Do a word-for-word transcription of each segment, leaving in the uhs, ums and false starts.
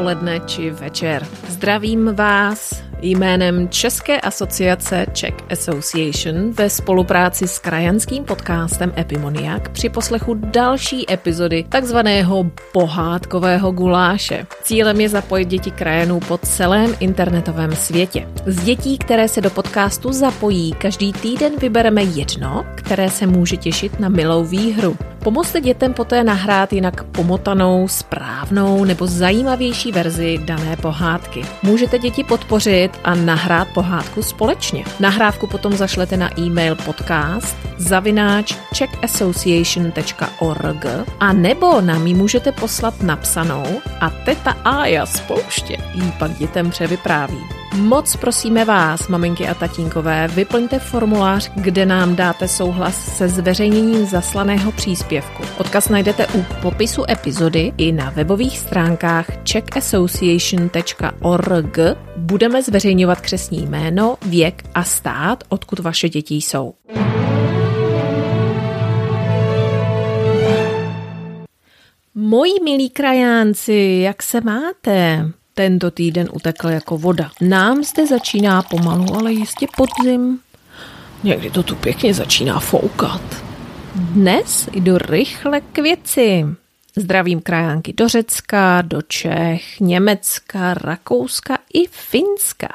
odpoledne či večer. Zdravím vás jménem České asociace Czech Association ve spolupráci s krajanským podcastem Epimoni-ac při poslechu další epizody takzvaného pohádkového guláše. Cílem je zapojit děti krajanů po celém internetovém světě. Z dětí, které se do podcastu zapojí, každý týden vybereme jedno, které se může těšit na milou výhru. Pomozte dětem poté nahrát jinak pomotanou, správnou nebo zajímavější verzi dané pohádky. Můžete děti podpořit a nahrát pohádku společně. Nahrávku potom zašlete na e-mail podcast zavináč czech association tečka org a nebo nám ji můžete poslat napsanou a teta Ája z pouště ji pak dětem převypráví. Moc prosíme vás, maminky a tatínkové, vyplňte formulář, kde nám dáte souhlas se zveřejněním zaslaného příspěvku. Odkaz najdete u popisu epizody i na webových stránkách czech association tečka org. Budeme zveřejňovat křestní jméno, věk a stát, odkud vaše děti jsou. Moji milí krajánci, jak se máte? Tento týden utekl jako voda. Nám zde začíná pomalu, ale jistě podzim. Někdy to tu pěkně začíná foukat. Dnes jdu rychle k věci. Zdravím krajánky do Řecka, do Čech, Německa, Rakouska i Finska.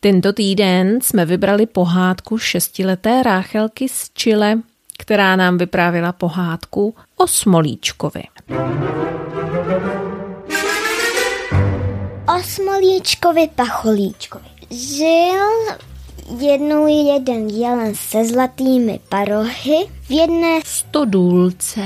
Tento týden jsme vybrali pohádku šestileté Ráchelky z Chile, která nám vyprávěla pohádku o Smolíčkovi. O Smolíčkovi Pacholíčkovi. Žil jednou jeden jelen se zlatými parohy v jedné stodůlce.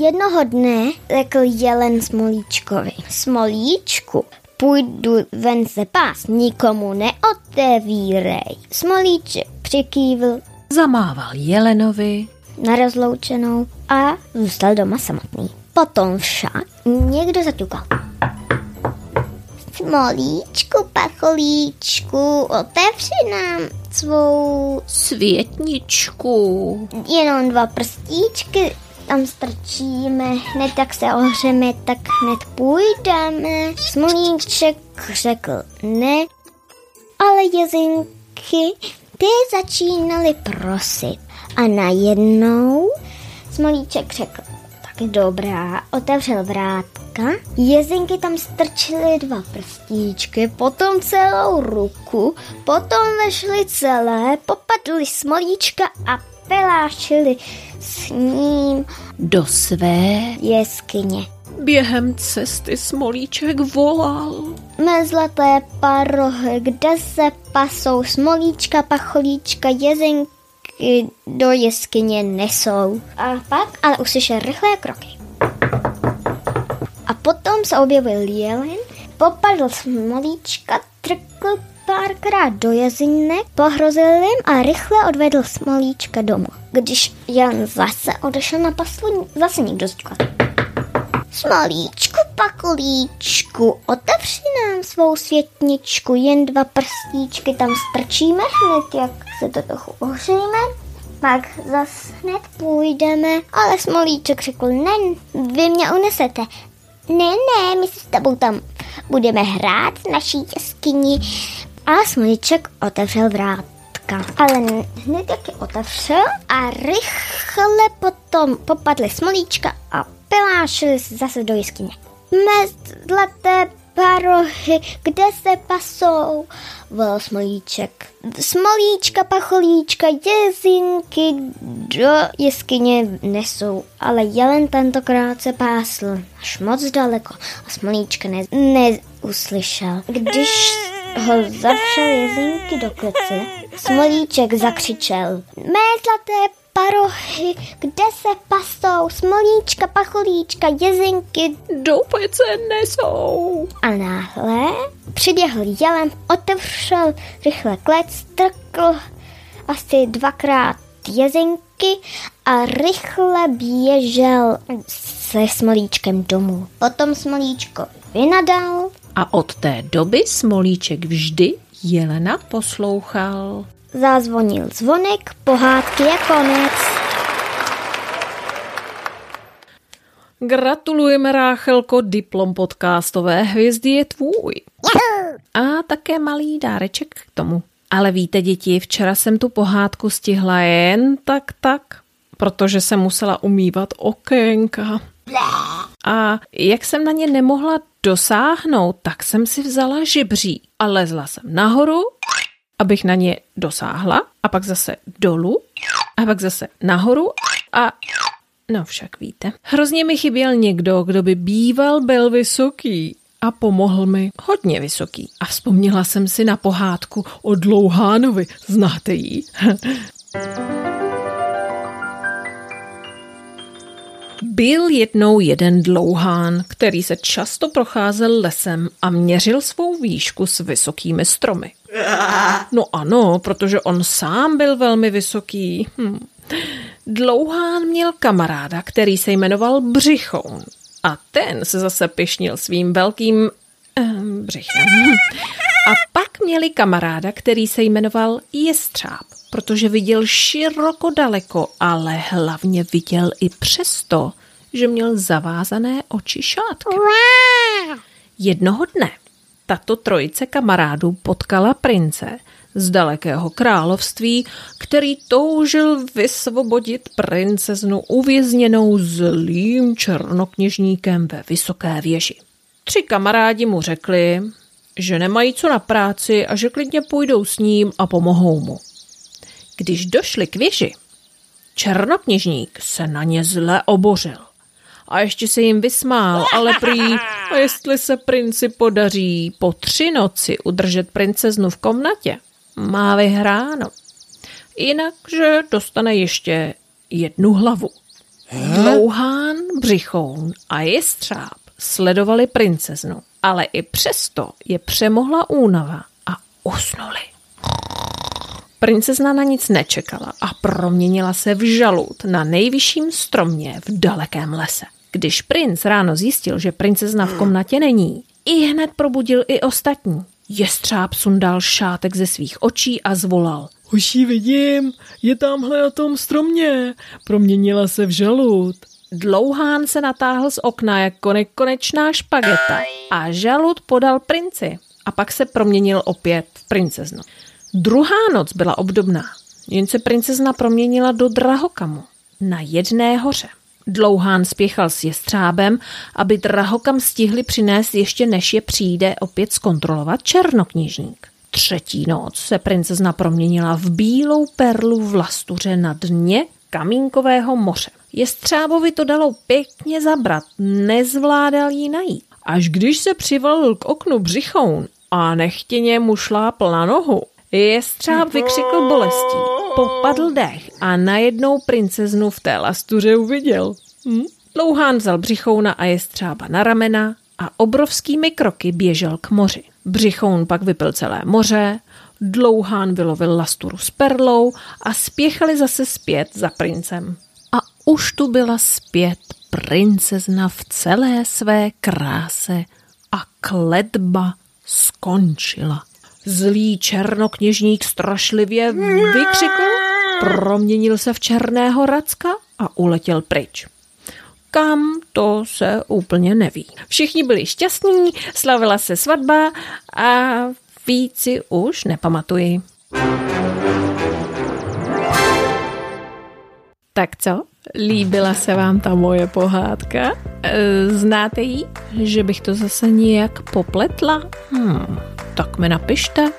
Jednoho dne řekl jelen Smolíčkovi: Smolíčku, půjdu ven se pás, nikomu neotevírej. Smolíček přikývl, zamával jelenovi na rozloučenou a zůstal doma samotný. Potom však někdo zaťukal. Smolíčku, Pacholíčku, otevři nám svou světničku. Jenom dva prstíčky tam strčíme, hned tak se ohřeme, tak hned půjdeme. Smolíček řekl ne, ale jezinky ty začínaly prosit. A najednou Smolíček řekl: tak dobrá, otevřel vrátka, jezinky tam strčily dva prstíčky, potom celou ruku, potom vešly celé, popadly Smolíčka a pelášily s ním do své jeskyně. Během cesty Smolíček volal: mé zlaté parohy, kde se pasou? Smolíčka, Pacholíčka, jezinky do jeskyně nesou. A pak ale uslyšel rychlé kroky. A potom se objevil jelen, popadl Smolíčka, trkl párkrát do jezinek, pohrozil jim a rychle odvedl Smolíčka domů. Když jelen zase odešel na paslu, zase někdo zaťukal. Smolíčku, Pacholíčku, otevři nám svou světničku, jen dva prstíčky tam strčíme hned, jak se to trochu ohřejme, pak zas hned půjdeme. Ale Smolíček řekl: ne, vy mě unesete. Ne, ne, my se s tebou tam budeme hrát v naší jeskyni. A Smolíček otevřel vrátka, ale hned jak je otevřel a rychle potom popadli Smolíčka a pelášili se zase do jeskyně. Mé zlaté parohy, kde se pasou? Volal Smolíček. Smolíčka, Pacholíčka, jezinky do jeskyně nesou. Ale jelen tentokrát se pásl až moc daleko a Smolíčka ne- neuslyšel. Když ho zavřel jezinky do klece, Smolíček zakřičel: mé zlaté parohy, kde se pasou? Smolíčka, Pacholíčka, jezinky do pece nesou. A náhle přiběhl jelen, otevřel rychle klec, trkl asi dvakrát jezinky a rychle běžel se Smolíčkem domů. Potom Smolíčko vynadal a od té doby Smolíček vždy jelena poslouchal. Zazvonil zvonek, pohádky je konec. Gratulujeme, Ráchelko, diplom podcastové hvězdy je tvůj. A také malý dáreček k tomu. Ale víte, děti, včera jsem tu pohádku stihla jen tak tak, protože jsem musela umývat okénka. A jak jsem na ně nemohla dosáhnout, tak jsem si vzala žebří a lezla jsem nahoru, abych na ně dosáhla, a pak zase dolů, a pak zase nahoru a... No však víte. Hrozně mi chyběl někdo, kdo by býval byl vysoký a pomohl mi hodně vysoký. A vzpomněla jsem si na pohádku o Dlouhánovi. Znáte ji? Byl jednou jeden Dlouhán, který se často procházel lesem a měřil svou výšku s vysokými stromy. No ano, protože on sám byl velmi vysoký. Hm. Dlouhán měl kamaráda, který se jmenoval Břichoun. A ten se zase pyšnil svým velkým eh, břichem. A pak měli kamaráda, který se jmenoval Jestřáb, protože viděl široko daleko, ale hlavně viděl i přesto, že měl zavázané oči šátkem. Jednoho dne tato trojice kamarádů potkala prince z dalekého království, který toužil vysvobodit princeznu uvězněnou zlým černokněžníkem ve vysoké věži. Tři kamarádi mu řekli, že nemají co na práci a že klidně půjdou s ním a pomohou mu. Když došli k věži, černokněžník se na ně zle obořil. A ještě se jim vysmál, ale prý, a jestli se princi podaří po tři noci udržet princeznu v komnatě, má vyhráno. Jinak, že dostane ještě jednu hlavu. Dlouhán, Břichoun a Jestřáb sledovali princeznu, ale i přesto je přemohla únava a usnuli. Princezna na nic nečekala a proměnila se v žalud na nejvyšším stromě v dalekém lese. Když princ ráno zjistil, že princezna v komnatě není, ihned probudil i ostatní. Jestřáb sundal šátek ze svých očí a zvolal. Už ji vidím, je tamhle na tom stromě, proměnila se v žalud. Dlouhán se natáhl z okna jako nekonečná špageta a žalud podal princi a pak se proměnil opět v princeznu. Druhá noc byla obdobná, jen se princezna proměnila do drahokamu na jedné hoře. Dlouhán spěchal s Jestřábem, aby drahokam stihli přinést ještě než je přijde opět zkontrolovat černokněžník. Třetí noc se princezna proměnila v bílou perlu v lastuře na dně kamínkového moře. Jestřábovi to dalo pěkně zabrat, nezvládal ji najít. Až když se přivalil k oknu Břichoun a nechtěně mu šlápl na nohu, Jestřáb vykřikl bolestí, popadl dech a najednou princeznu v té lastuře uviděl. Hm? Dlouhán vzal Břichouna a Jestřába na ramena a obrovskými kroky běžel k moři. Břichoun pak vypil celé moře, Dlouhán vylovil lasturu s perlou a spěchali zase zpět za princem. A už tu byla zpět princezna v celé své kráse a kletba skončila. Zlý černokněžník strašlivě vykřikl, proměnil se v černého racka a uletěl pryč. Kam, to se úplně neví. Všichni byli šťastní, slavila se svatba a víc si už nepamatuji. Tak co? Líbila se vám ta moje pohádka? Znáte ji? Že bych to zase nějak popletla? Hmm, tak mi napište.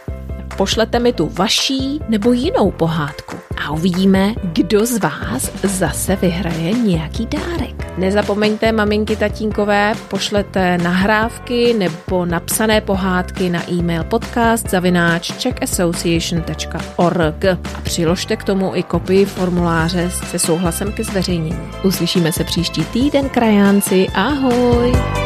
Pošlete mi tu vaší nebo jinou pohádku a uvidíme, kdo z vás zase vyhraje nějaký dárek. Nezapomeňte, maminky, tatínkové, pošlete nahrávky nebo napsané pohádky na e-mail podcast zavináč czech association tečka org a přiložte k tomu i kopii formuláře se souhlasem ke zveřejnění. Uslyšíme se příští týden, krajánci, ahoj!